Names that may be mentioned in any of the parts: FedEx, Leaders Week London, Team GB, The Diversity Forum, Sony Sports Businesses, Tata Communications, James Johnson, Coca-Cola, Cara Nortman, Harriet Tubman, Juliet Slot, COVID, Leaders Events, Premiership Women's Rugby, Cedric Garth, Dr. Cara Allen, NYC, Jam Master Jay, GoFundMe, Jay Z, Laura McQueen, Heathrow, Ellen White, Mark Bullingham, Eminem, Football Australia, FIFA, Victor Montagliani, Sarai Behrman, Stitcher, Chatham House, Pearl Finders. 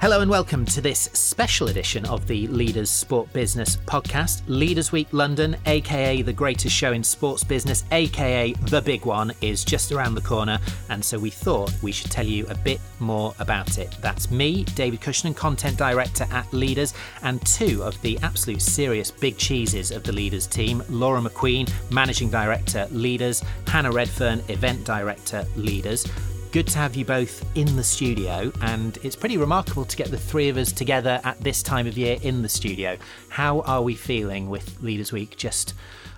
Hello and welcome to this special edition of the Leaders Sport Business podcast, Leaders Week London, aka the greatest show in sports business, aka the big one, is just around the corner, and so we thought we should tell you a bit more about it. That's me, David Cushnan, Content Director at Leaders, and two of the absolute serious big cheeses of the Leaders team, Laura McQueen, Managing Director, Leaders, Hannah Redfern, Event Director, Leaders. Good to have you both in the studio, and it's pretty remarkable to get the three of us together at this time of year in the studio. How are we feeling with Leaders Week just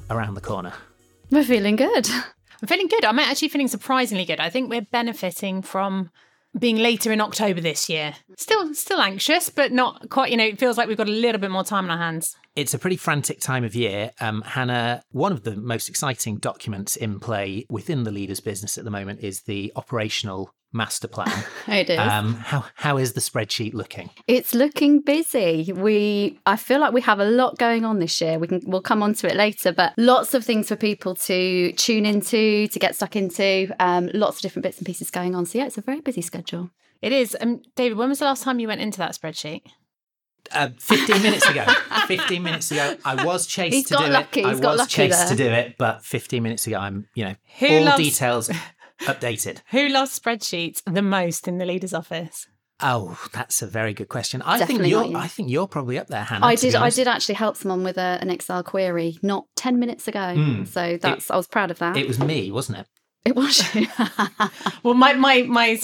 around the corner? We're feeling good. I'm feeling good. I'm actually feeling surprisingly good. I think we're benefiting from being later in October this year. Still anxious, but not quite, it feels like we've got a little bit more time on our hands. It's a pretty frantic time of year. Hannah, one of the most exciting documents in play within the Leaders business at the moment is the operational master plan. It is. How is the spreadsheet looking? It's looking busy. I feel like we have a lot going on this year. We'll come on to it later, but lots of things for people to tune into, to get stuck into, lots of different bits and pieces going on. So yeah, it's a very busy schedule. It is. David, when was the last time you went into that spreadsheet? 15 minutes ago. 15 minutes ago. I was chased He's to got do lucky. It. He's I got was lucky chased there. To do it, but 15 minutes ago, I'm, all details updated. Who loves spreadsheets the most in the Leaders office? Oh, that's a very good question. I think you're probably up there, Hannah. I did actually help someone with an Excel query not 10 minutes ago. So I was proud of that. It was me, wasn't it? It was you. Well, my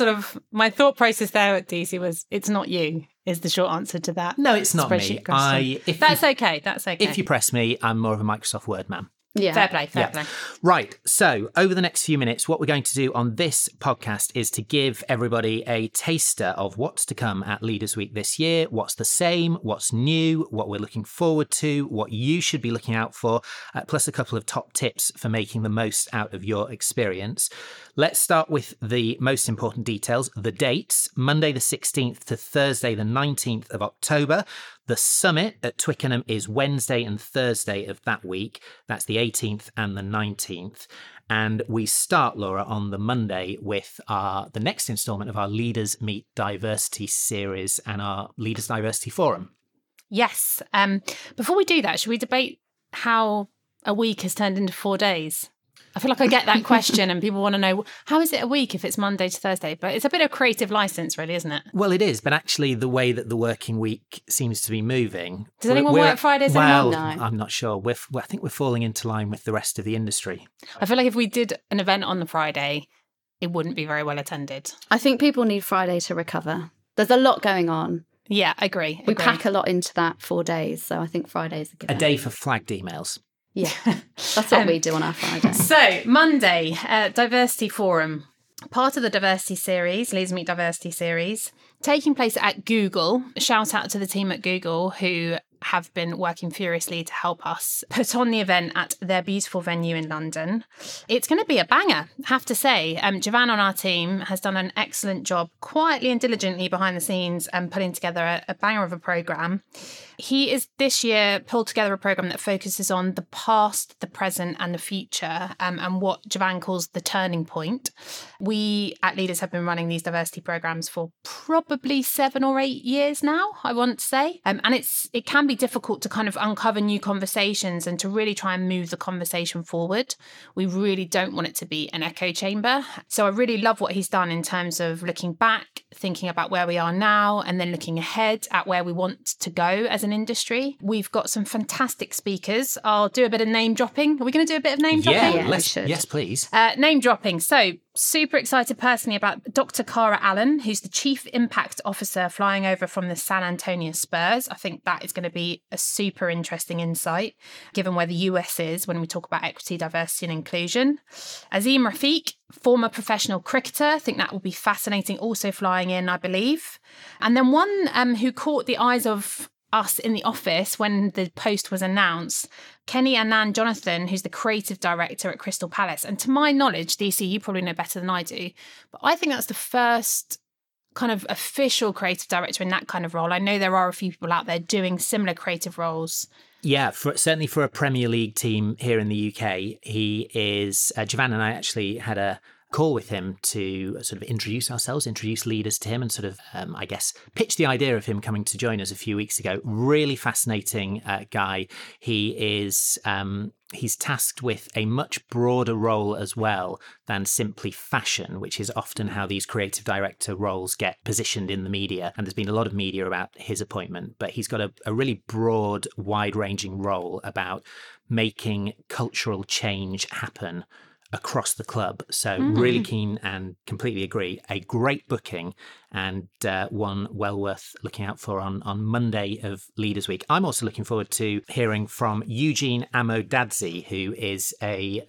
thought process there at DC was, it's not you, is the short answer to that. No, it's not me. That's okay. If you press me, I'm more of a Microsoft Word man. Yeah. Fair play. Right. So over the next few minutes, what we're going to do on this podcast is to give everybody a taster of what's to come at Leaders Week this year, what's the same, what's new, what we're looking forward to, what you should be looking out for, plus a couple of top tips for making the most out of your experience. Let's start with the most important details, the dates, Monday the 16th to Thursday the 19th of October. The Summit at Twickenham is Wednesday and Thursday of that week. That's the 18th and the 19th. And we start, Laura, on the Monday with the next instalment of our Leaders Meet Diversity series and our Leaders Diversity Forum. Yes. Before we do that, should we debate how a week has turned into 4 days? I feel like I get that question and people want to know, how is it a week if it's Monday to Thursday? But it's a bit of creative license, really, isn't it? Well, it is. But actually, the way that the working week seems to be moving. Does anyone work Fridays anymore? Well, I'm not sure. I think we're falling into line with the rest of the industry. I feel like if we did an event on the Friday, it wouldn't be very well attended. I think people need Friday to recover. There's a lot going on. Yeah, I agree. We pack a lot into that 4 days. So I think Friday is a good day for flagged emails. Yeah, that's what we do on our Friday. So Monday, Diversity Forum, part of the Diversity series, Leaders Meet Diversity series, taking place at Google. Shout out to the team at Google who have been working furiously to help us put on the event at their beautiful venue in London. It's going to be a banger, I have to say. Javan on our team has done an excellent job quietly and diligently behind the scenes and putting together a banger of a programme. He is this year pulled together a programme that focuses on the past, the present and the future, and what Javan calls the turning point. We at Leaders have been running these diversity programmes for probably 7 or 8 years now, I want to say. And it can be difficult to kind of uncover new conversations and to really try and move the conversation forward. We really don't want it to be an echo chamber. So I really love what he's done in terms of looking back, thinking about where we are now, and then looking ahead at where we want to go as an industry. We've got some fantastic speakers. I'll do a bit of name dropping. Are we going to do a bit of name dropping? Yeah, we should. Yes, please. Name dropping. So super excited personally about Dr. Cara Allen, who's the Chief Impact Officer flying over from the San Antonio Spurs. I think that is going to be a super interesting insight, given where the US is when we talk about equity, diversity and inclusion. Azeem Rafiq, former professional cricketer. I think that will be fascinating, also flying in, I believe. And then one who caught the eyes of us in the office when the post was announced, Kenny Anand Jonathan, who's the creative director at Crystal Palace. And to my knowledge, DC, you probably know better than I do, but I think that's the first kind of official creative director in that kind of role. I know there are a few people out there doing similar creative roles. Yeah, certainly for a Premier League team here in the UK, Javan and I actually had a call with him to sort of introduce ourselves, introduce Leaders to him, and sort of, I guess, pitch the idea of him coming to join us a few weeks ago. Really fascinating guy. He is... he's tasked with a much broader role as well than simply fashion, which is often how these creative director roles get positioned in the media. And there's been a lot of media about his appointment, but he's got a really broad, wide-ranging role about making cultural change happen across the club. So really keen and completely agree. A great booking and one well worth looking out for on Monday of Leaders Week. I'm also looking forward to hearing from Eugene Amodadzi, who is a...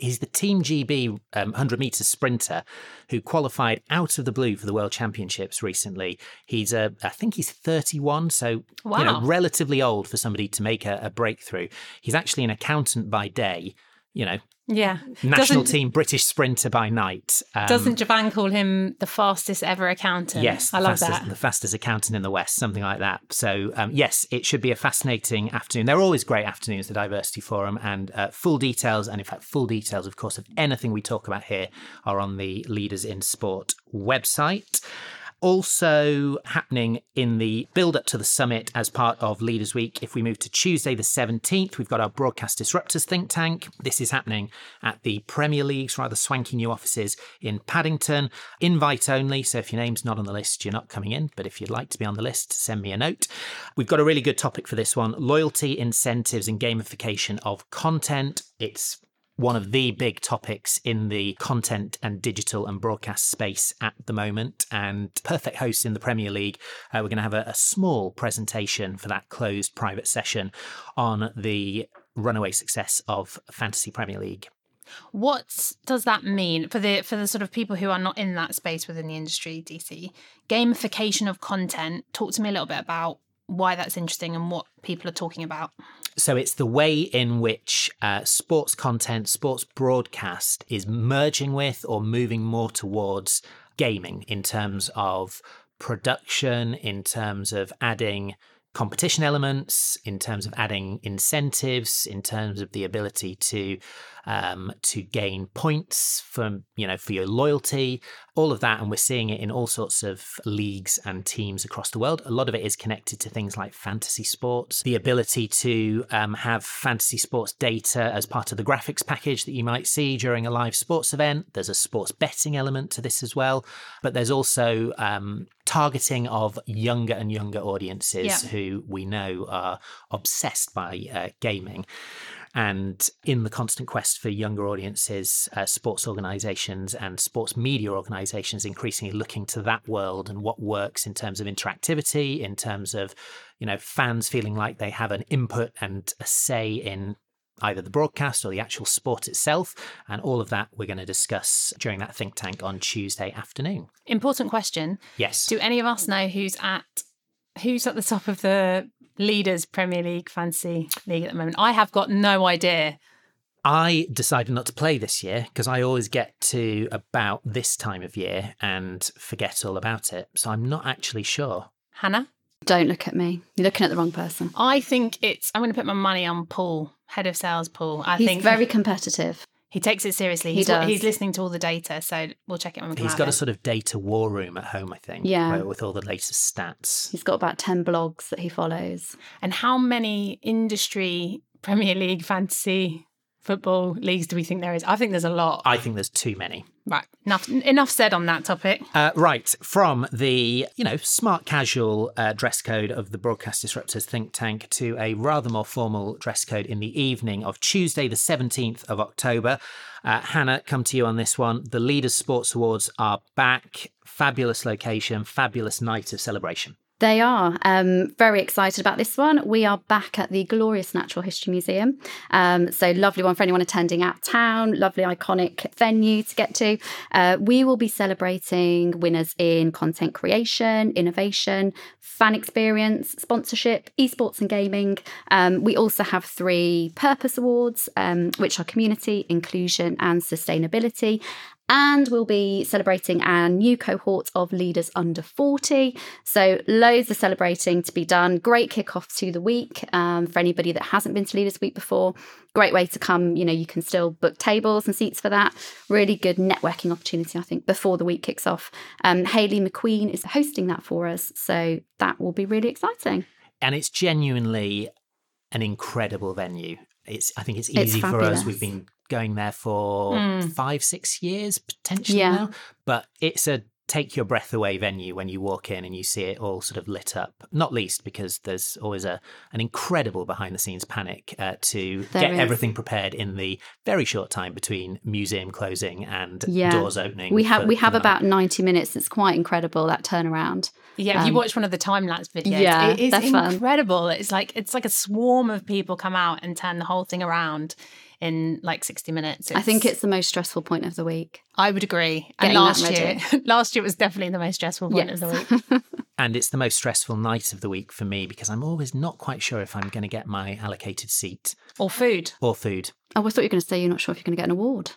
he's the Team GB 100-metre sprinter who qualified out of the blue for the World Championships recently. He's, I think he's 31, so you know, relatively old for somebody to make a breakthrough. He's actually an accountant by day, you know, national team British sprinter by night. Doesn't Japan call him the fastest ever accountant? Yes, I love that. The fastest accountant in the West, something like that. So yes, it should be a fascinating afternoon. They're always great afternoons, the Diversity Forum, and full details, and in fact full details of course of anything we talk about here are on the Leaders in Sport website. Also happening in the build-up to the summit as part of Leaders Week, if we move to Tuesday the 17th, we've got our Broadcast Disruptors Think Tank. This is happening at the Premier League's rather swanky new offices in Paddington. Invite only, so if your name's not on the list, you're not coming in. But if you'd like to be on the list, send me a note. We've got a really good topic for this one, loyalty, incentives and gamification of content. It's one of the big topics in the content and digital and broadcast space at the moment, and perfect hosts in the Premier League. We're going to have a small presentation for that closed private session on the runaway success of Fantasy Premier League. What does that mean for the sort of people who are not in that space within the industry, DC? Gamification of content. Talk to me a little bit about why that's interesting and what people are talking about. So it's the way in which sports content, sports broadcast is merging with or moving more towards gaming in terms of production, in terms of adding competition elements, in terms of adding incentives, in terms of the ability to gain points from, you know, for your loyalty, all of that. And we're seeing it in all sorts of leagues and teams across the world. A lot of it is connected to things like fantasy sports, the ability to have fantasy sports data as part of the graphics package that you might see during a live sports event. There's a sports betting element to this as well, but there's also targeting of younger and younger audiences who we know are obsessed by gaming. And in the constant quest for younger audiences, sports organisations and sports media organisations increasingly looking to that world and what works in terms of interactivity, in terms of, you know, fans feeling like they have an input and a say in either the broadcast or the actual sport itself. And all of that we're going to discuss during that think tank on Tuesday afternoon. Important question. Yes. Do any of us know who's at the top of the Leaders Premier League Fantasy League at the moment? I have got no idea. I decided not to play this year because I always get to about this time of year and forget all about it. So I'm not actually sure. Hannah? Don't look at me. You're looking at the wrong person. I think I'm going to put my money on Paul, head of sales Paul. He's very competitive. He takes it seriously. He does. He's listening to all the data, so we'll check it when we come out. He's got a sort of data war room at home, I think, with all the latest stats. He's got about 10 blogs that he follows. And how many industry Premier League fantasy football leagues do we think there is? I think there's a lot. I think there's too many. Right. Enough said on that topic. Right. From the, you know, smart casual dress code of the Broadcast Disruptors Think Tank to a rather more formal dress code in the evening of Tuesday, the 17th of October. Hannah, come to you on this one. The Leaders Sports Awards are back. Fabulous location, fabulous night of celebration. They are. Very excited about this one. We are back at the glorious Natural History Museum. So lovely one for anyone attending out of town, lovely iconic venue to get to. We will be celebrating winners in content creation, innovation, fan experience, sponsorship, esports and gaming. We also have 3 purpose awards, which are community, inclusion and sustainability. And we'll be celebrating our new cohort of leaders under 40. So loads of celebrating to be done. Great kickoff to the week for anybody that hasn't been to Leaders Week before. Great way to come. You know, you can still book tables and seats for that. Really good networking opportunity, I think, before the week kicks off. Hayley McQueen is hosting that for us. So that will be really exciting. And it's genuinely an incredible venue. I think it's easy for us. We've been going there for 5-6 years potentially now, but it's a take your breath away venue when you walk in and you see it all sort of lit up, not least because there's always an incredible behind the scenes panic to get everything prepared in the very short time between museum closing and doors opening. We have about 90 minutes. It's quite incredible, that turnaround. Yeah, if you watch one of the time lapse videos, it is incredible. Fun. It's like a swarm of people come out and turn the whole thing around in like 60 minutes. I think it's the most stressful point of the week. I would agree. And last year was definitely the most stressful point of the week. And it's the most stressful night of the week for me because I'm always not quite sure if I'm going to get my allocated seat. Or food. Oh, I thought you were going to say you're not sure if you're going to get an award.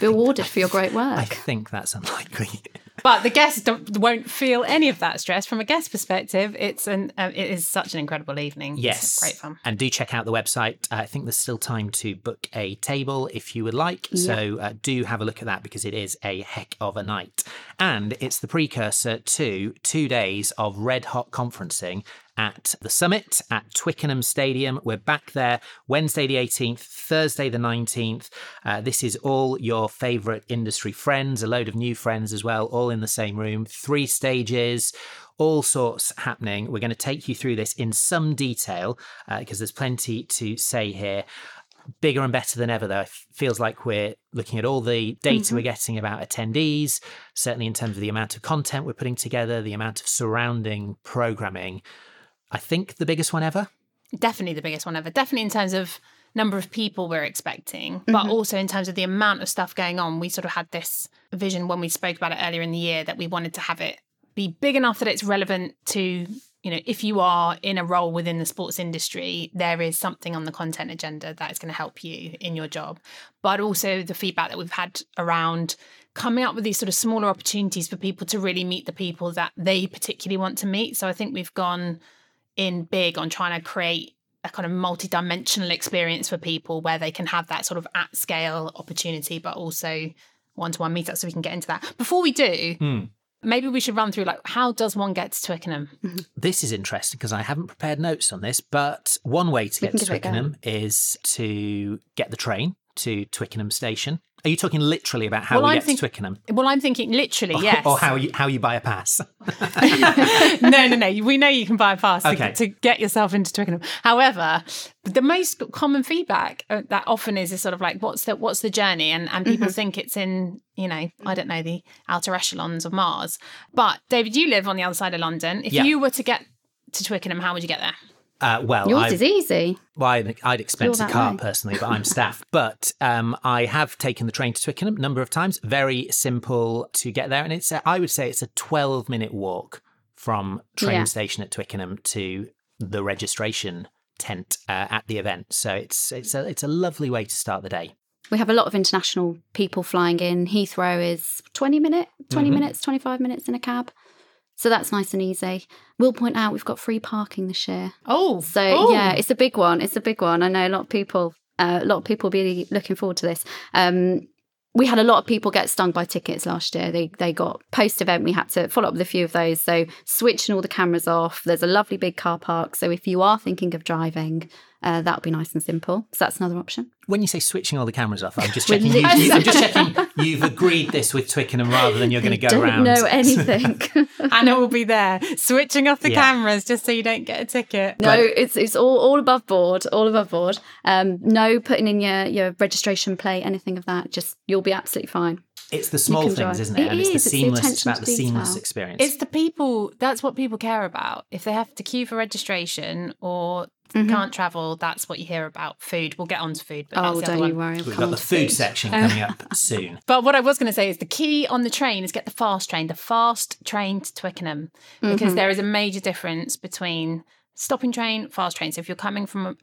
Be awarded for your great work. I think that's unlikely. But the guests won't feel any of that stress. From a guest perspective, it is such an incredible evening. Yes. It's great fun. And do check out the website. I think there's still time to book a table if you would like. Yeah. So do have a look at that because it is a heck of a night. And it's the precursor to 2 days of red hot conferencing at the Summit at Twickenham Stadium. We're back there Wednesday the 18th, Thursday the 19th. This is all your favourite industry friends, a load of new friends as well, all in the same room, 3 stages, all sorts happening. We're going to take you through this in some detail because there's plenty to say here. Bigger and better than ever, though. It feels like we're looking at all the data we're getting about attendees, certainly in terms of the amount of content we're putting together, the amount of surrounding programming. I think the biggest one ever. Definitely the biggest one ever. Definitely in terms of number of people we're expecting, but also in terms of the amount of stuff going on. We sort of had this vision when we spoke about it earlier in the year that we wanted to have it be big enough that it's relevant to, you know, if you are in a role within the sports industry, there is something on the content agenda that is going to help you in your job. But also the feedback that we've had around coming up with these sort of smaller opportunities for people to really meet the people that they particularly want to meet. So I think we've gone in big on trying to create a kind of multi-dimensional experience for people where they can have that sort of at-scale opportunity, but also one-to-one meetup. So we can get into that. Before we do, maybe we should run through, like, how does one get to Twickenham? This is interesting because I haven't prepared notes on this, but one way to get to Twickenham is to get the train to Twickenham Station. Are you talking literally about how to Twickenham? Well, I'm thinking literally, yes. Or how you buy a pass. No. We know you can buy a pass to get yourself into Twickenham. However, the most common feedback that often is sort of like, what's the journey? And people think it's in, you know, I don't know, the outer echelons of Mars. But David, you live on the other side of London. If you were to get to Twickenham, how would you get there? Yours is easy. Well, I'd expense a car personally, but I'm staff. But I have taken the train to Twickenham a number of times. Very simple to get there. And it's I would say it's a 12-minute walk from train station at Twickenham to the registration tent at the event. So it's a lovely way to start the day. We have a lot of international people flying in. Heathrow is 25 minutes in a cab. So that's nice and easy. We'll point out we've got free parking this year. Yeah, it's a big one. I know a lot of people will be looking forward to this. We had a lot of people get stung by tickets last year. They got post-event. We had to follow up with a few of those. So switching all the cameras off. There's a lovely big car park. So if you are thinking of driving, that'll be nice and simple. So that's another option. When you say switching all the cameras off, I'm just checking. You've agreed this with Twickenham rather than you're going to go around. I don't know anything. Anna will be there switching off the cameras just so you don't get a ticket. No, it's all above board. All above board. No putting in your registration plate, anything of that. Just you'll be absolutely fine. It's the small things, isn't it? And it's about the seamless experience. It's the people. That's what people care about. If they have to queue for registration or can't travel, that's what you hear about. Food. We'll get on to food. But don't you worry. We've got the food section coming up soon. But what I was going to say is the key on the train is get the fast train to Twickenham, because there is a major difference between Stopping train, fast train. So if you're coming from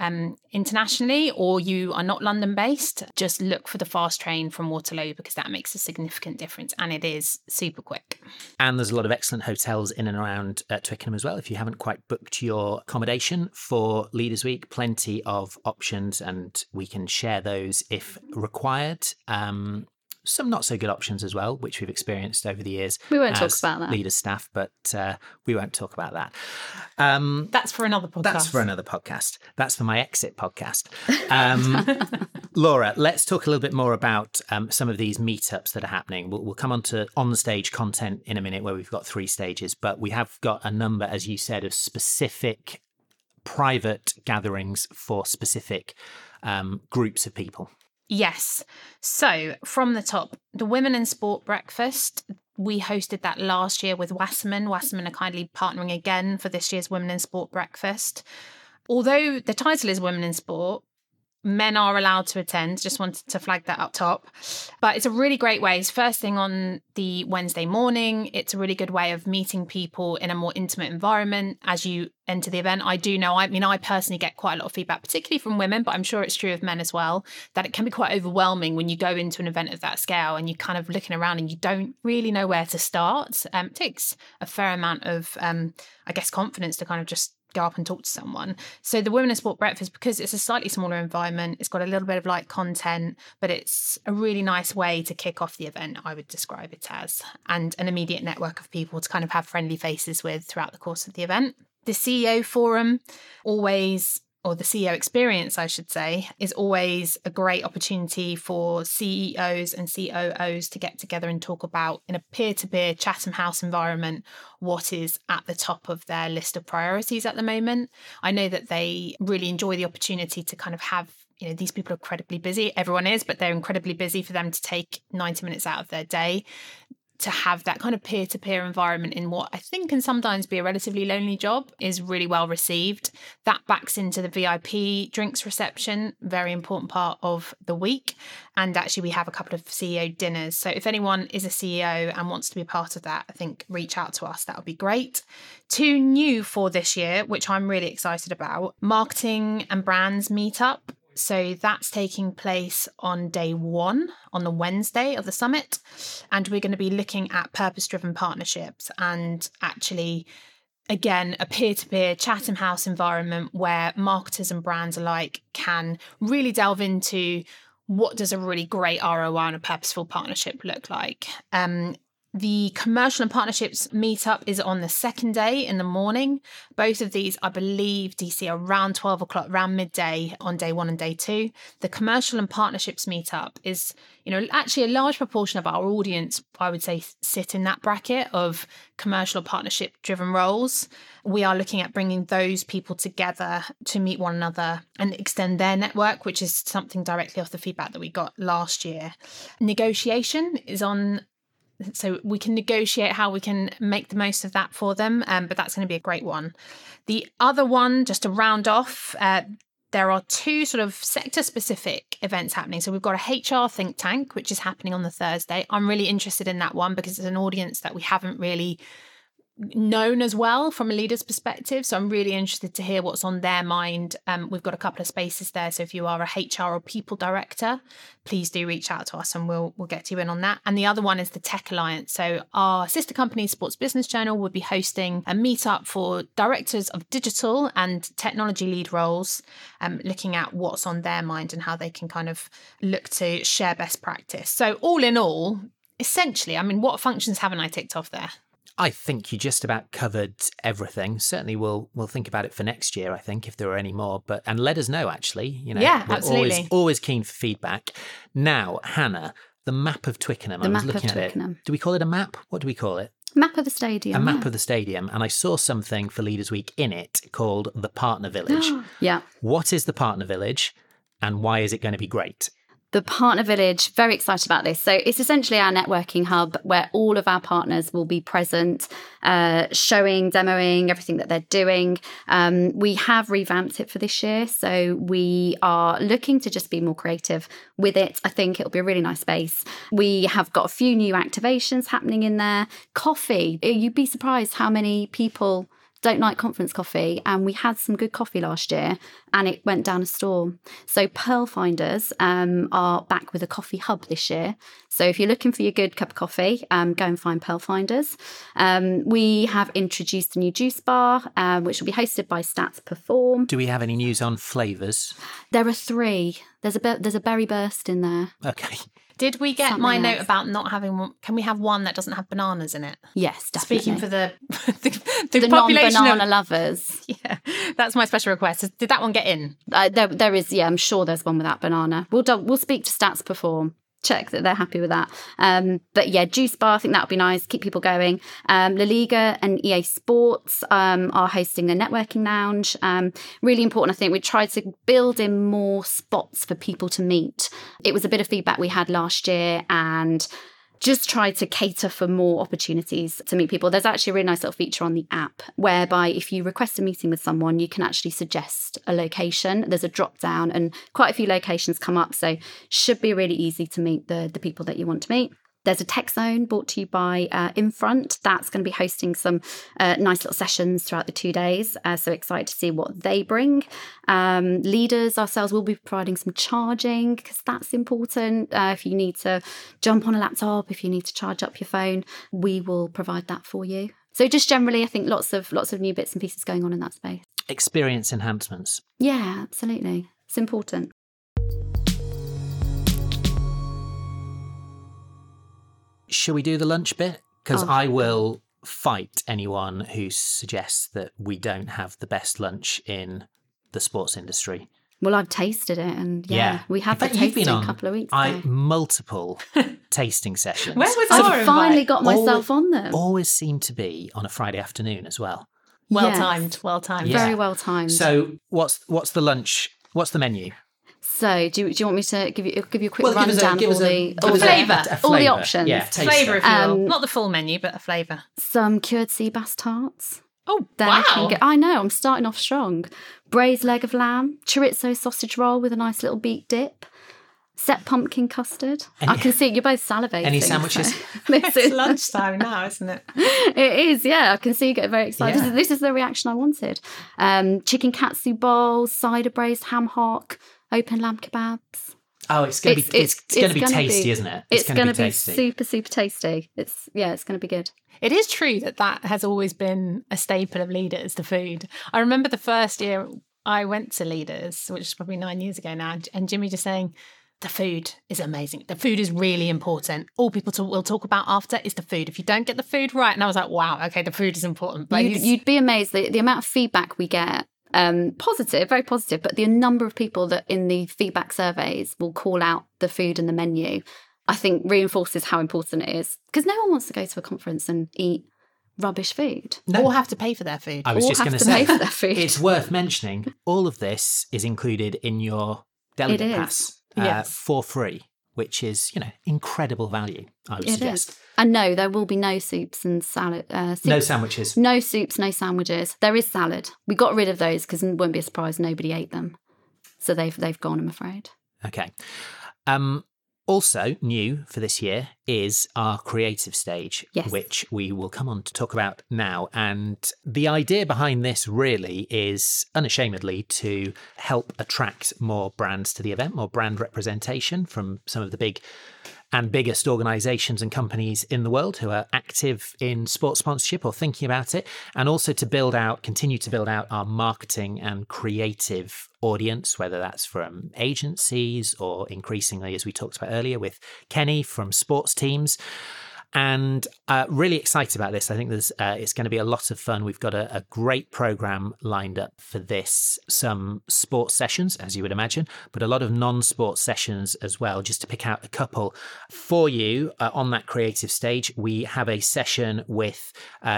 internationally or you are not London-based, just look for the fast train from Waterloo because that makes a significant difference and it is super quick. And there's a lot of excellent hotels in and around Twickenham as well. If you haven't quite booked your accommodation for Leaders Week, plenty of options and we can share those if required. Some not so good options as well, which we've experienced over the years. We won't talk about that. Leaders staff, but we won't talk about that. That's for another podcast. That's for another podcast. That's for my exit podcast. Laura, let's talk a little bit more about some of these meetups that are happening. We'll come on to on-stage content in a minute where we've got 3 stages, but we have got a number, as you said, of specific private gatherings for specific groups of people. Yes. So from the top, the Women in Sport Breakfast, we hosted that last year with Wasserman. Wasserman are kindly partnering again for this year's Women in Sport Breakfast. Although the title is Women in Sport, men are allowed to attend. Just wanted to flag that up top. But it's a really great way. It's first thing on the Wednesday morning. It's a really good way of meeting people in a more intimate environment as you enter the event. I do know, I personally get quite a lot of feedback, particularly from women, but I'm sure it's true of men as well, that it can be quite overwhelming when you go into an event of that scale and you're kind of looking around and you don't really know where to start. It takes a fair amount of, confidence to kind of just go up and talk to someone. So the Women in Sport Breakfast, because it's a slightly smaller environment, it's got a little bit of light content, but it's a really nice way to kick off the event, I would describe it as, and an immediate network of people to kind of have friendly faces with throughout the course of the event. The CEO Forum, the CEO experience, I should say, is always a great opportunity for CEOs and COOs to get together and talk about, in a peer-to-peer Chatham House environment, what is at the top of their list of priorities at the moment. I know that they really enjoy the opportunity to kind of have, these people are incredibly busy. Everyone is, but they're incredibly busy. For them to take 90 minutes out of their day to have that kind of peer-to-peer environment in what I think can sometimes be a relatively lonely job is really well received. That backs into the VIP drinks reception, very important part of the week. And actually we have a couple of CEO dinners. So if anyone is a CEO and wants to be part of that, I think reach out to us. That would be great. 2 new for this year, which I'm really excited about, Marketing and Brands Meetup. So that's taking place on day 1 on the Wednesday of the summit. And we're going to be looking at purpose-driven partnerships and actually, again, a peer-to-peer Chatham House environment where marketers and brands alike can really delve into what does a really great ROI and a purposeful partnership look like. The Commercial and Partnerships meetup is on the 2nd day in the morning. Both of these, I believe, DC, around 12 o'clock, around midday on day 1 and day 2. The Commercial and Partnerships meetup is, actually a large proportion of our audience, I would say, sit in that bracket of commercial partnership-driven roles. We are looking at bringing those people together to meet one another and extend their network, which is something directly off the feedback that we got last year. Negotiation is on. So we can negotiate how we can make the most of that for them, but that's going to be a great one. The other one, just to round off, there are 2 sort of sector-specific events happening. So we've got a HR think tank, which is happening on the Thursday. I'm really interested in that one because it's an audience that we haven't really known as well from a leader's perspective. So I'm really interested to hear what's on their mind. We've got a couple of spaces there. So if you are a HR or people director, please do reach out to us and we'll get you in on that. And the other one is the Tech Alliance. So our sister company, Sports Business Journal, will be hosting a meetup for directors of digital and technology lead roles, looking at what's on their mind and how they can kind of look to share best practice. So all in all, essentially, what functions haven't I ticked off there? I think you just about covered everything. Certainly we'll think about it for next year, I think, if there are any more. And let us know, actually. Yeah, we're absolutely. Always keen for feedback. Now, Hannah, the map of Twickenham. I was looking at it. Do we call it a map? What do we call it? Map of the stadium. A map of the stadium. And I saw something for Leaders Week in it called the Partner Village. Yeah. What is the Partner Village and why is it going to be great? The Partner Village, very excited about this. So it's essentially our networking hub where all of our partners will be present, showing, demoing, everything that they're doing. We have revamped it for this year. So we are looking to just be more creative with it. I think it'll be a really nice space. We have got a few new activations happening in there. Coffee. You'd be surprised how many people don't like conference coffee, and we had some good coffee last year and it went down a storm. So Pearl Finders are back with a coffee hub this year. So if you're looking for your good cup of coffee, go and find Pearl Finders. We have introduced a new juice bar, which will be hosted by Stats Perform. Do we have any news on flavours? There are three. There's a berry burst in there. Okay. Did we get note about not having one? Can we have one that doesn't have bananas in it? Yes, definitely. Speaking for the population non-banana lovers. Yeah, that's my special request. Did that one get in? There is, yeah, I'm sure there's one without banana. We'll speak to Stats Perform. Check that they're happy with that. But yeah, juice bar, I think that would be nice. Keep people going. La Liga and EA Sports are hosting the networking lounge. Really important, I think. We tried to build in more spots for people to meet. It was a bit of feedback we had last year, and just try to cater for more opportunities to meet people. There's actually a really nice little feature on the app whereby if you request a meeting with someone, you can actually suggest a location. There's a drop down and quite a few locations come up. So should be really easy to meet the people that you want to meet. There's a tech zone brought to you by Infront. That's going to be hosting some nice little sessions throughout the 2 days. So excited to see what they bring. Leaders ourselves will be providing some charging, because that's important. If you need to jump on a laptop, if you need to charge up your phone, we will provide that for you. So just generally, I think lots of new bits and pieces going on in that space. Experience enhancements. Yeah, absolutely. It's important. Shall we do the lunch bit? Because I will fight anyone who suggests that we don't have the best lunch in the sports industry. Well, I've tasted it, and yeah. we have been tasting a couple of weeks ago. Multiple tasting sessions. Where was I finally got myself on them. Always seem to be on a Friday afternoon as well. Well timed. Yeah. Very well timed. So what's the lunch? What's the menu? So, do you want me to give you a quick rundown of all the flavour, all the options? Yeah, flavour, if you will. Not the full menu, but a flavour. Some cured sea bass tarts. Oh, wow! I know, I'm starting off strong. Braised leg of lamb, chorizo sausage roll with a nice little beet dip, set pumpkin custard. I can see you're both salivating. Any sandwiches? So. It's lunchtime now, isn't it? It is, yeah. I can see you get very excited. Yeah. This is the reaction I wanted. Chicken katsu bowl, cider braised ham hock, open lamb kebabs. Oh, it's going to be tasty, isn't it? It's going to be super, super tasty. It's going to be good. It is true that has always been a staple of Leaders, the food. I remember the first year I went to Leaders, which is probably 9 years ago now, and Jimmy just saying, the food is amazing. The food is really important. All people will talk about after is the food. If you don't get the food right, and I was like, wow, okay, the food is important. But you'd be amazed the amount of feedback we get. Positive, very positive, but the number of people that in the feedback surveys will call out the food and the menu, I think reinforces how important it is, because no one wants to go to a conference and eat rubbish food. No. Or have to pay for their food. I was just going to say, it's worth mentioning, all of this is included in your delegate pass for free, which is, incredible value, I would suggest. Is. And no, there will be no soups and salad. No sandwiches. No soups, no sandwiches. There is salad. We got rid of those because it wouldn't be a surprise nobody ate them. So they've gone, I'm afraid. Okay. Also new for this year is our creative stage, which we will come on to talk about now. And the idea behind this really is unashamedly to help attract more brands to the event, more brand representation from some of the big and biggest organisations and companies in the world who are active in sports sponsorship or thinking about it, and also to continue to build out our marketing and creative audience, whether that's from agencies or increasingly, as we talked about earlier, with Kenny from sports teams. And really excited about this. I think it's going to be a lot of fun. We've got a great programme lined up for this. Some sports sessions, as you would imagine, but a lot of non-sports sessions as well, just to pick out a couple for you. On that creative stage, we have a session with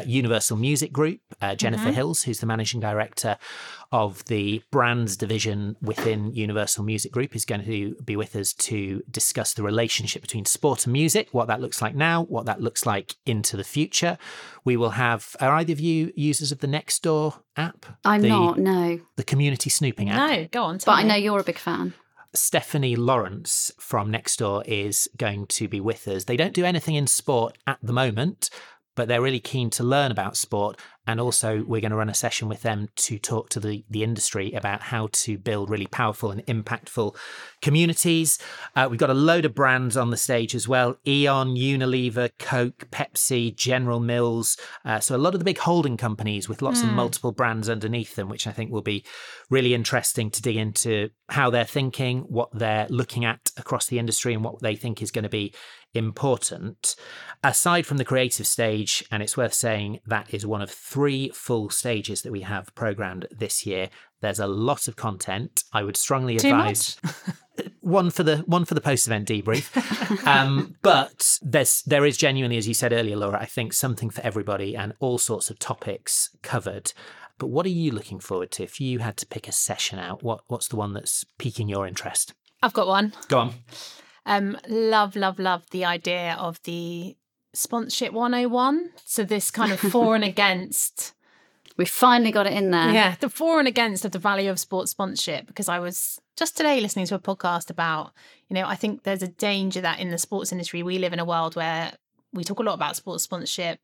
Universal Music Group, Jennifer Hills, who's the Managing Director of the brands division within Universal Music Group, is going to be with us to discuss the relationship between sport and music, what that looks like now, what that looks like into the future. We will have, are either of you users of the Nextdoor app? I'm not, no. The community snooping app? No, go on. But I know you're a big fan. Stephanie Lawrence from Nextdoor is going to be with us. They don't do anything in sport at the moment, but they're really keen to learn about sport And also we're going to run a session with them to talk to the industry about how to build really powerful and impactful communities. We've got a load of brands on the stage as well. Eon, Unilever, Coke, Pepsi, General Mills. So a lot of the big holding companies with lots of multiple brands underneath them, which I think will be really interesting to dig into how they're thinking, what they're looking at across the industry and what they think is going to be important. Aside from the creative stage, and it's worth saying that is one of three full stages that we have programmed this year. There's a lot of content. I would strongly advise one for the post-event debrief. But there is genuinely, as you said earlier, Laura, I think something for everybody and all sorts of topics covered. But what are you looking forward to? If you had to pick a session out, what's the one that's piquing your interest? I've got one. Go on. Love the idea of the sponsorship 101. So this kind of for and against. We finally got it in there. Yeah, the for and against of the value of sports sponsorship, because I was just today listening to a podcast about, I think there's a danger that in the sports industry, we live in a world where we talk a lot about sports sponsorship.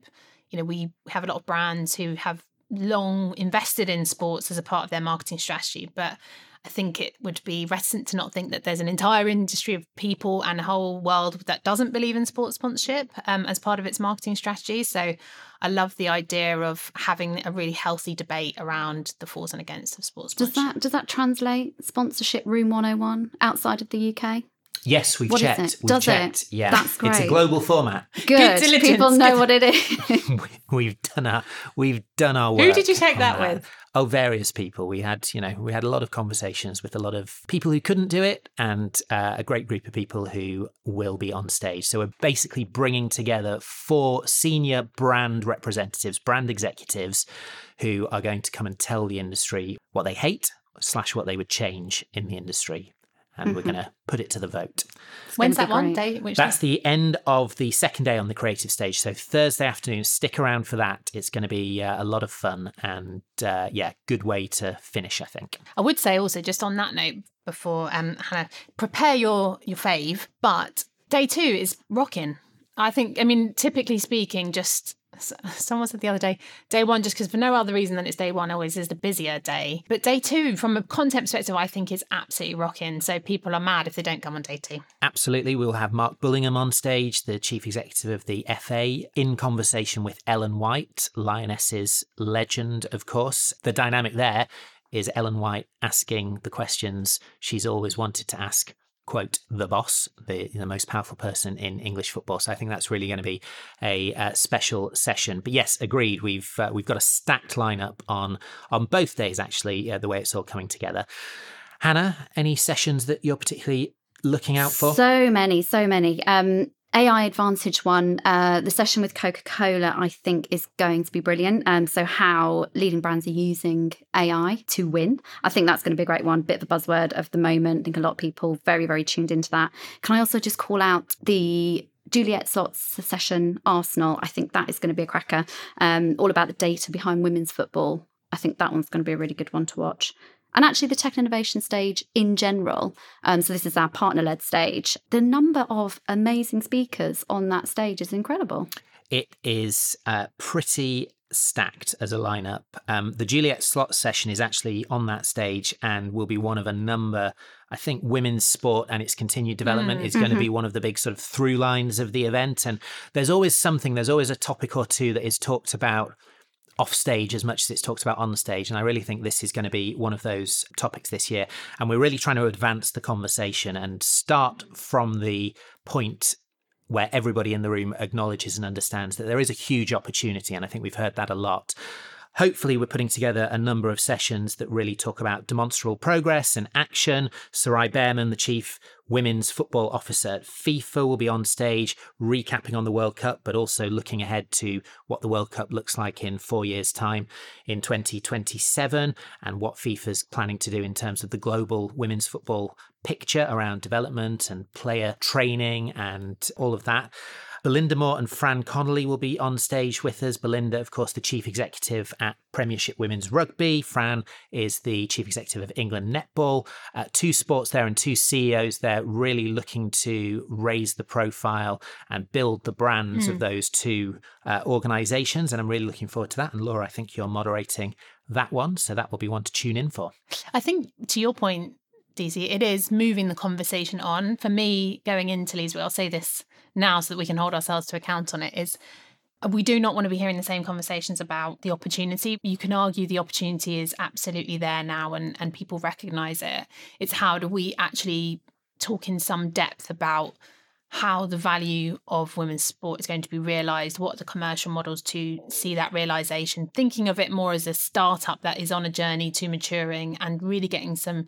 We have a lot of brands who have long invested in sports as a part of their marketing strategy, but I think it would be reticent to not think that there's an entire industry of people and a whole world that doesn't believe in sports sponsorship as part of its marketing strategy. So I love the idea of having a really healthy debate around the fors and against of sports sponsorship. Does that translate sponsorship room 101 outside of the UK? Yes, we've checked. Is it? We've checked. Yeah. That's great. It's a global format. Good people know what it is. We've done our work. Who did you check that with? Oh, various people. We had a lot of conversations with a lot of people who couldn't do it and a great group of people who will be on stage. So we're basically bringing together 4 senior brand representatives, brand executives, who are going to come and tell the industry what they hate / what they would change in the industry. And we're going to put it to the vote. When's that one day? That's the end of the second day on the creative stage. So Thursday afternoon, stick around for that. It's going to be a lot of fun and, good way to finish, I think. I would say also, just on that note, before Hannah, prepare your fave. But day 2 is rocking. I think, typically speaking, just... Someone said the other day, day 1, just because for no other reason than it's day 1 always is the busier day. But day 2, from a content perspective, I think is absolutely rocking. So people are mad if they don't come on day 2. Absolutely. We'll have Mark Bullingham on stage, the chief executive of the FA, in conversation with Ellen White, Lionesses legend, of course. The dynamic there is Ellen White asking the questions she's always wanted to ask, quote, the boss, the most powerful person in English football. So I think that's really going to be a special session. But yes, agreed. We've got a stacked lineup on both days, actually, the way it's all coming together. Hannah, any sessions that you're particularly looking out for? So many. AI Advantage one, the session with Coca-Cola, I think is going to be brilliant. So how leading brands are using AI to win. I think that's going to be a great one. Bit of a buzzword of the moment. I think a lot of people very, very tuned into that. Can I also just call out the Juliet Slott's session, Arsenal? I think that is going to be a cracker. All about the data behind women's football. I think that one's going to be a really good one to watch. And actually the tech and innovation stage in general, so this is our partner-led stage, the number of amazing speakers on that stage is incredible. It is pretty stacked as a lineup. The Juliet Slot session is actually on that stage and will be one of a number. I think women's sport and its continued development is going to be one of the big sort of through lines of the event. And there's always a topic or two that is talked about off stage as much as it's talked about on stage. And I really think this is going to be one of those topics this year. And we're really trying to advance the conversation and start from the point where everybody in the room acknowledges and understands that there is a huge opportunity. And I think we've heard that a lot. Hopefully, we're putting together a number of sessions that really talk about demonstrable progress and action. Sarai Behrman, the chief women's football officer at FIFA, will be on stage recapping on the World Cup, but also looking ahead to what the World Cup looks like in 4 years' time in 2027 and what FIFA's planning to do in terms of the global women's football picture around development and player training and all of that. Belinda Moore and Fran Connolly will be on stage with us. Belinda, of course, the chief executive at Premiership Women's Rugby. Fran is the chief executive of England Netball. Two sports there and two CEOs there really looking to raise the profile and build the brands of those two organisations. And I'm really looking forward to that. And Laura, I think you're moderating that one. So that will be one to tune in for. I think to your point, DZ, it is moving the conversation on. For me, going into Leaders Week, I'll say this now so that we can hold ourselves to account on it, is we do not want to be hearing the same conversations about the opportunity. You can argue the opportunity is absolutely there now and people recognise it. It's how do we actually talk in some depth about how the value of women's sport is going to be realised, what are the commercial models to see that realisation, thinking of it more as a startup that is on a journey to maturing and really getting some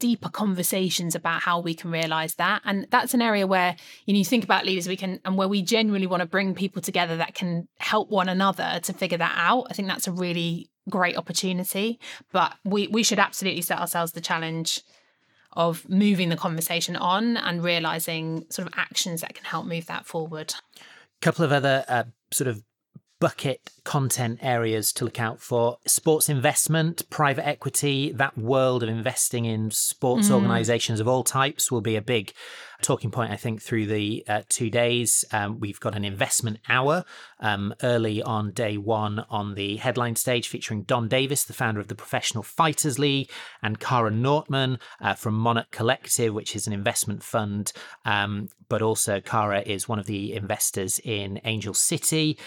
deeper conversations about how we can realise that. And that's an area where, you know, you think about Leaders Week and where we genuinely want to bring people together that can help one another to figure that out. I think that's a really great opportunity. But we should absolutely set ourselves the challenge of moving the conversation on and realising sort of actions that can help move that forward. A couple of other sort of bucket content areas to look out for: sports investment, private equity, that world of investing in sports organisations of all types will be a big talking point, I think, through the 2 days. We've got an investment hour early on day one on the headline stage featuring Don Davis, the founder of the Professional Fighters League, and Cara Nortman from Monarch Collective, which is an investment fund. But also Cara is one of the investors in Angel City.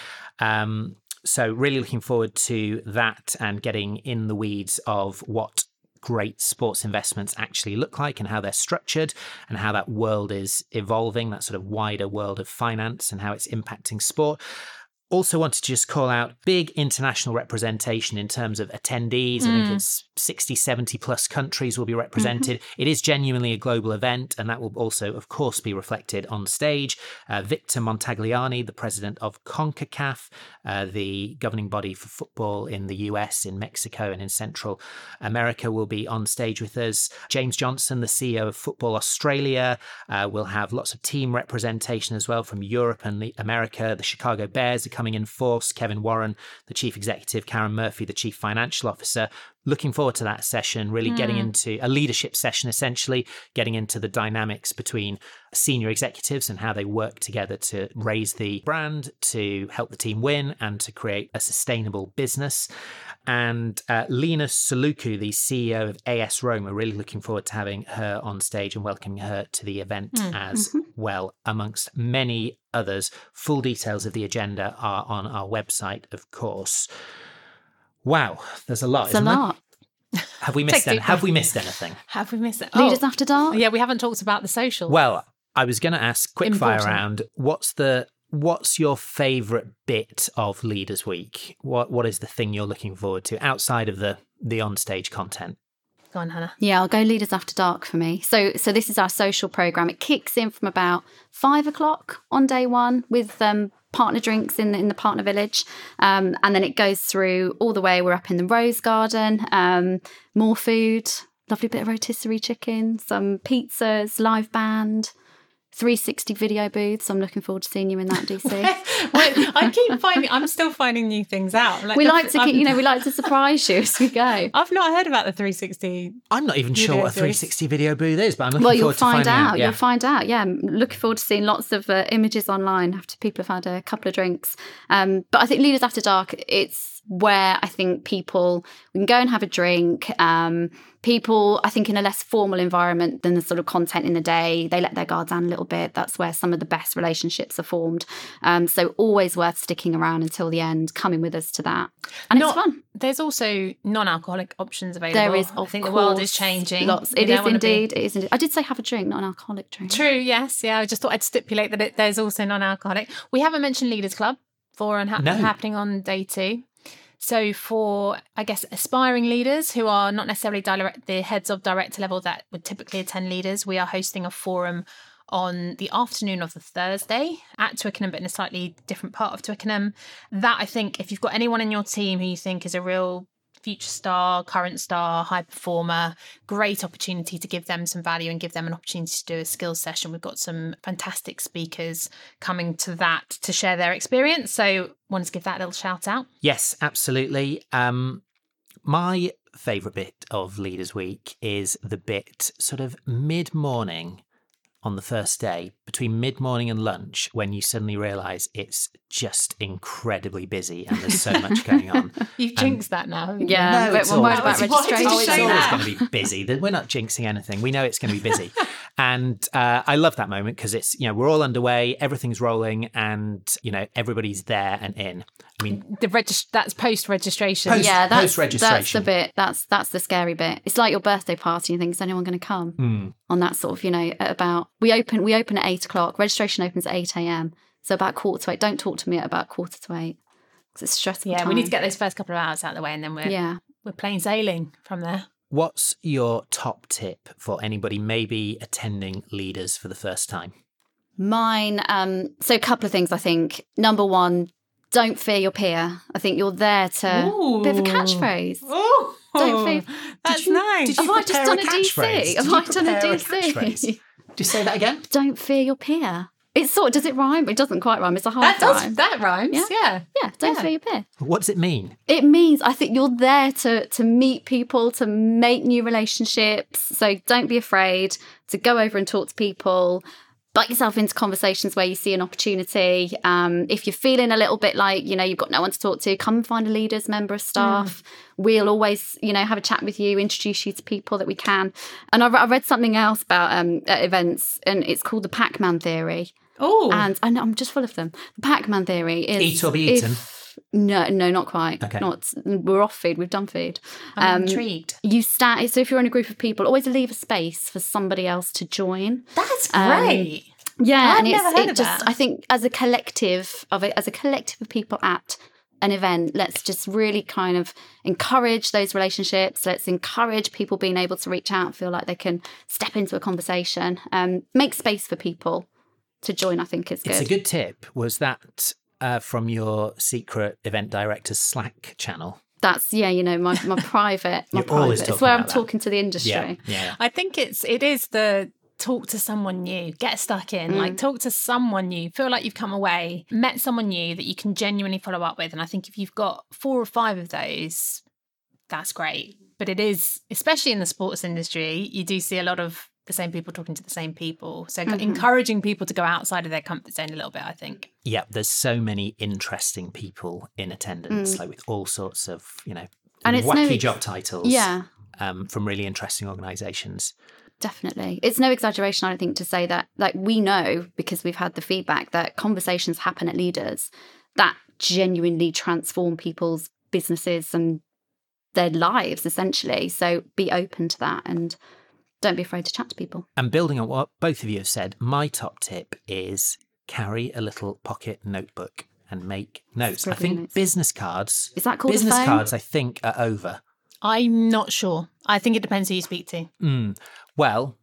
So really looking forward to that and getting in the weeds of what great sports investments actually look like and how they're structured and how that world is evolving, that sort of wider world of finance and how it's impacting sport. Also wanted to just call out big international representation in terms of attendees. I think it's 60, 70 plus countries will be represented. It is genuinely a global event, and that will also, of course, be reflected on stage. Victor Montagliani, the president of CONCACAF, the governing body for football in the US, in Mexico and in Central America, will be on stage with us. James Johnson, the CEO of Football Australia, will have lots of team representation as well from Europe and the America. The Chicago Bears are coming in force. Kevin Warren, the chief executive, Karen Murphy, the chief financial officer. Looking forward to that session, really getting into a leadership session, essentially getting into the dynamics between senior executives and how they work together to raise the brand, to help the team win, and to create a sustainable business. And Lena Saluku, the CEO of AS Rome, are really looking forward to having her on stage and welcoming her to the event as well, amongst many others. Full details of the agenda are on our website, of course. Wow, there's a lot, isn't there? There's a lot. Have we missed anything? Have we missed it? Leaders After Dark? Yeah, we haven't talked about the social. Well, I was going to ask quickfire round. What's your favourite bit of Leaders Week? What is the thing you're looking forward to outside of the on-stage content? Go on, Hannah. Yeah, I'll go Leaders After Dark for me. So this is our social programme. It kicks in from about 5 o'clock on day one with partner drinks in the partner village. And then it goes through all the way. We're up in the Rose Garden, more food, lovely bit of rotisserie chicken, some pizzas, live band, 360 video booths. I'm looking forward to seeing you in that, DC. Well, I'm still finding new things out. Like, we like to surprise you as we go. I've not heard about the 360. I'm not even sure what a 360 video booth is, but I'm looking forward to finding out. Yeah. You'll find out. Yeah, I'm looking forward to seeing lots of images online after people have had a couple of drinks. But I think Leaders After Dark, it's where I think we can go and have a drink. People, I think, in a less formal environment than the sort of content in the day, they let their guard down a little bit. That's where some of the best relationships are formed. So always worth sticking around until the end, coming with us to that. And it's fun. There's also non-alcoholic options available. There is, I think, the world is changing. Lots. It is indeed. I did say have a drink, not an alcoholic drink. True, yes. Yeah, I just thought I'd stipulate that there's also non-alcoholic. We haven't mentioned Leaders Club happening on day two. So for, I guess, aspiring leaders who are not necessarily the heads of director level that would typically attend Leaders, we are hosting a forum on the afternoon of the Thursday at Twickenham, but in a slightly different part of Twickenham. That, I think, if you've got anyone in your team who you think is a real future star, current star, high performer. Great opportunity to give them some value and give them an opportunity to do a skills session. We've got some fantastic speakers coming to that to share their experience. So wanted to give that a little shout out. Yes, absolutely. My favourite bit of Leaders Week is the bit sort of mid-morning on the first day, between mid-morning and lunch, when you suddenly realise it's just incredibly busy and there's so much going on. You've jinxed that now. Yeah. No, it's always going to be busy. We're not jinxing anything. We know it's going to be busy. And I love that moment because it's, you know, we're all underway, everything's rolling, and, you know, everybody's there and in. I mean, that's post-registration. Post-registration. That's the bit. That's the scary bit. It's like your birthday party and things. Is anyone going to come? On that sort of, you know, at about, we open at 8 o'clock. Registration opens at 8 a.m. So about 7:45. Don't talk to me at about 7:45 because it's stressful. Yeah, time. We need to get those first couple of hours out of the way, and then we're plain sailing from there. What's your top tip for anybody maybe attending Leaders for the first time? Mine, so a couple of things, I think. Number one, don't fear your peer. I think you're there to... Ooh. Bit of a catchphrase. Ooh. Don't fear... That's nice. Have I just done a DC? Have I done a DC? Do you say that again? Don't fear your peer. It sort of, does it rhyme? It doesn't quite rhyme. It's a hard rhyme. That rhymes, yeah. Yeah, don't fear your peer. What does it mean? It means, I think, you're there to meet people, to make new relationships. So don't be afraid to go over and talk to people. Butt yourself into conversations where you see an opportunity. If you're feeling a little bit like, you know, you've got no one to talk to, come and find a Leaders member of staff. We'll always, you know, have a chat with you, introduce you to people that we can. And I read something else about at events, and it's called the Pac-Man theory. Oh. And I know, I'm just full of them. The Pac-Man theory is... Eat or be eaten. No, not quite. Okay. We're off food. We've done food. I'm intrigued. So if you're in a group of people, always leave a space for somebody else to join. That's great. Yeah, I've never heard of that. I think as a collective of people at an event, let's just really kind of encourage those relationships. Let's encourage people being able to reach out and feel like they can step into a conversation. Make space for people to join. I think is good. It's a good tip. Was that? From your secret event director's Slack channel. That's, yeah, you know, my private. My private. It's where I'm talking to the industry. Yeah. I think it is the talk to someone new, get stuck in, like talk to someone new, feel like you've come away, met someone new that you can genuinely follow up with. And I think if you've got 4 or 5 of those, that's great. But it is, especially in the sports industry, you do see a lot of the same people talking to the same people. So encouraging people to go outside of their comfort zone a little bit, I think. Yeah, there's so many interesting people in attendance, like with all sorts of, you know, and wacky job titles from really interesting organisations. Definitely. It's no exaggeration, I think, to say that, like, we know, because we've had the feedback, that conversations happen at Leaders that genuinely transform people's businesses and their lives, essentially. So be open to that and don't be afraid to chat to people. And building on what both of you have said, my top tip is carry a little pocket notebook and make notes. I think business cards. Is that called a phone? Business cards, I think, are over. I'm not sure. I think it depends who you speak to. Well,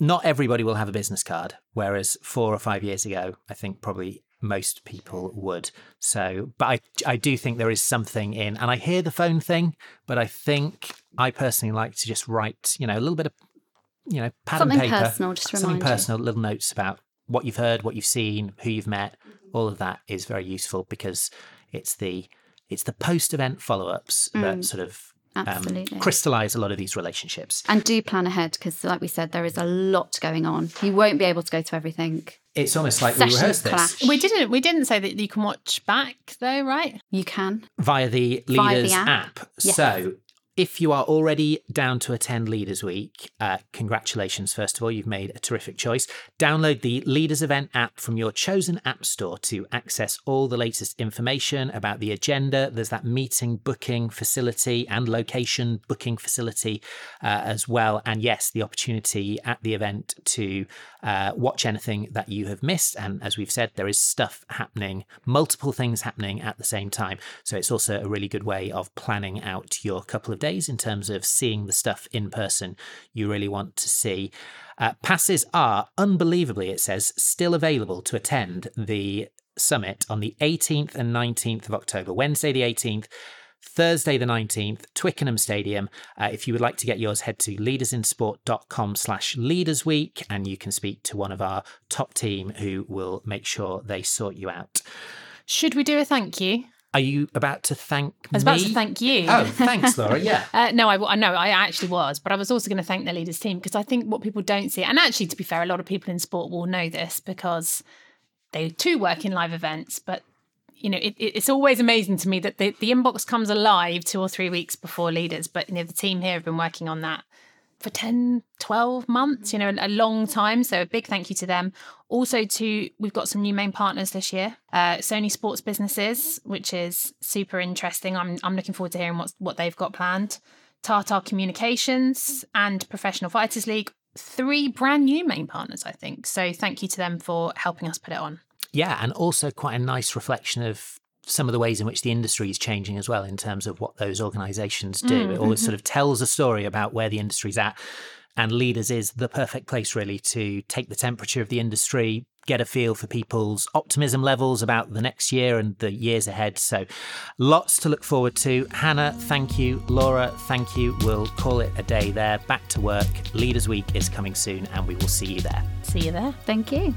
not everybody will have a business card, whereas 4 or 5 years ago, I think probably most people would. So, but I do think there is something in, and I hear the phone thing, but I think I personally like to just write, you know, a little bit of, you know, pad something and paper, personal, just something personal, little notes about what you've heard, what you've seen, who you've met. All of that is very useful because it's the post-event follow-ups that sort of crystallise a lot of these relationships. And do plan ahead because, like we said, there is a lot going on. You won't be able to go to everything. It's almost like we rehearsed this. We didn't say that you can watch back, though, right? You can. Via the Leaders app. Yes. So... if you are already down to attend Leaders Week, congratulations, first of all. You've made a terrific choice. Download the Leaders Event app from your chosen app store to access all the latest information about the agenda. There's that meeting booking facility and location booking facility as well. And yes, the opportunity at the event to watch anything that you have missed. And as we've said, there is stuff happening, multiple things happening at the same time. So it's also a really good way of planning out your couple of days in terms of seeing the stuff in person you really want to see. Passes are, unbelievably, it says, still available to attend the summit on the 18th and 19th of October, Wednesday the 18th, Thursday the 19th, Twickenham Stadium. If you would like to get yours, head to leadersinsport.com/leadersweek and you can speak to one of our top team who will make sure they sort you out. Should we do a thank you? Are you about to thank me? I was about to thank you. Oh, thanks, Laura. Yeah. I actually was, but I was also going to thank the Leaders team because I think what people don't see, and actually, to be fair, a lot of people in sport will know this because they too work in live events, but you know, it's always amazing to me that the inbox comes alive 2 or 3 weeks before Leaders, but you know, the team here have been working on that for 10, 12 months, you know, a long time. So a big thank you to them. Also to, we've got some new main partners this year, Sony Sports Businesses, which is super interesting. I'm looking forward to hearing what they've got planned. Tata Communications and Professional Fighters League, 3 brand new main partners, I think. So thank you to them for helping us put it on. Yeah, and also quite a nice reflection of some of the ways in which the industry is changing as well in terms of what those organisations do. Mm-hmm. It always sort of tells a story about where the industry's at, and Leaders is the perfect place really to take the temperature of the industry, get a feel for people's optimism levels about the next year and the years ahead. So lots to look forward to. Hannah, thank you. Laura, thank you. We'll call it a day there. Back to work. Leaders Week is coming soon and we will see you there. See you there. Thank you.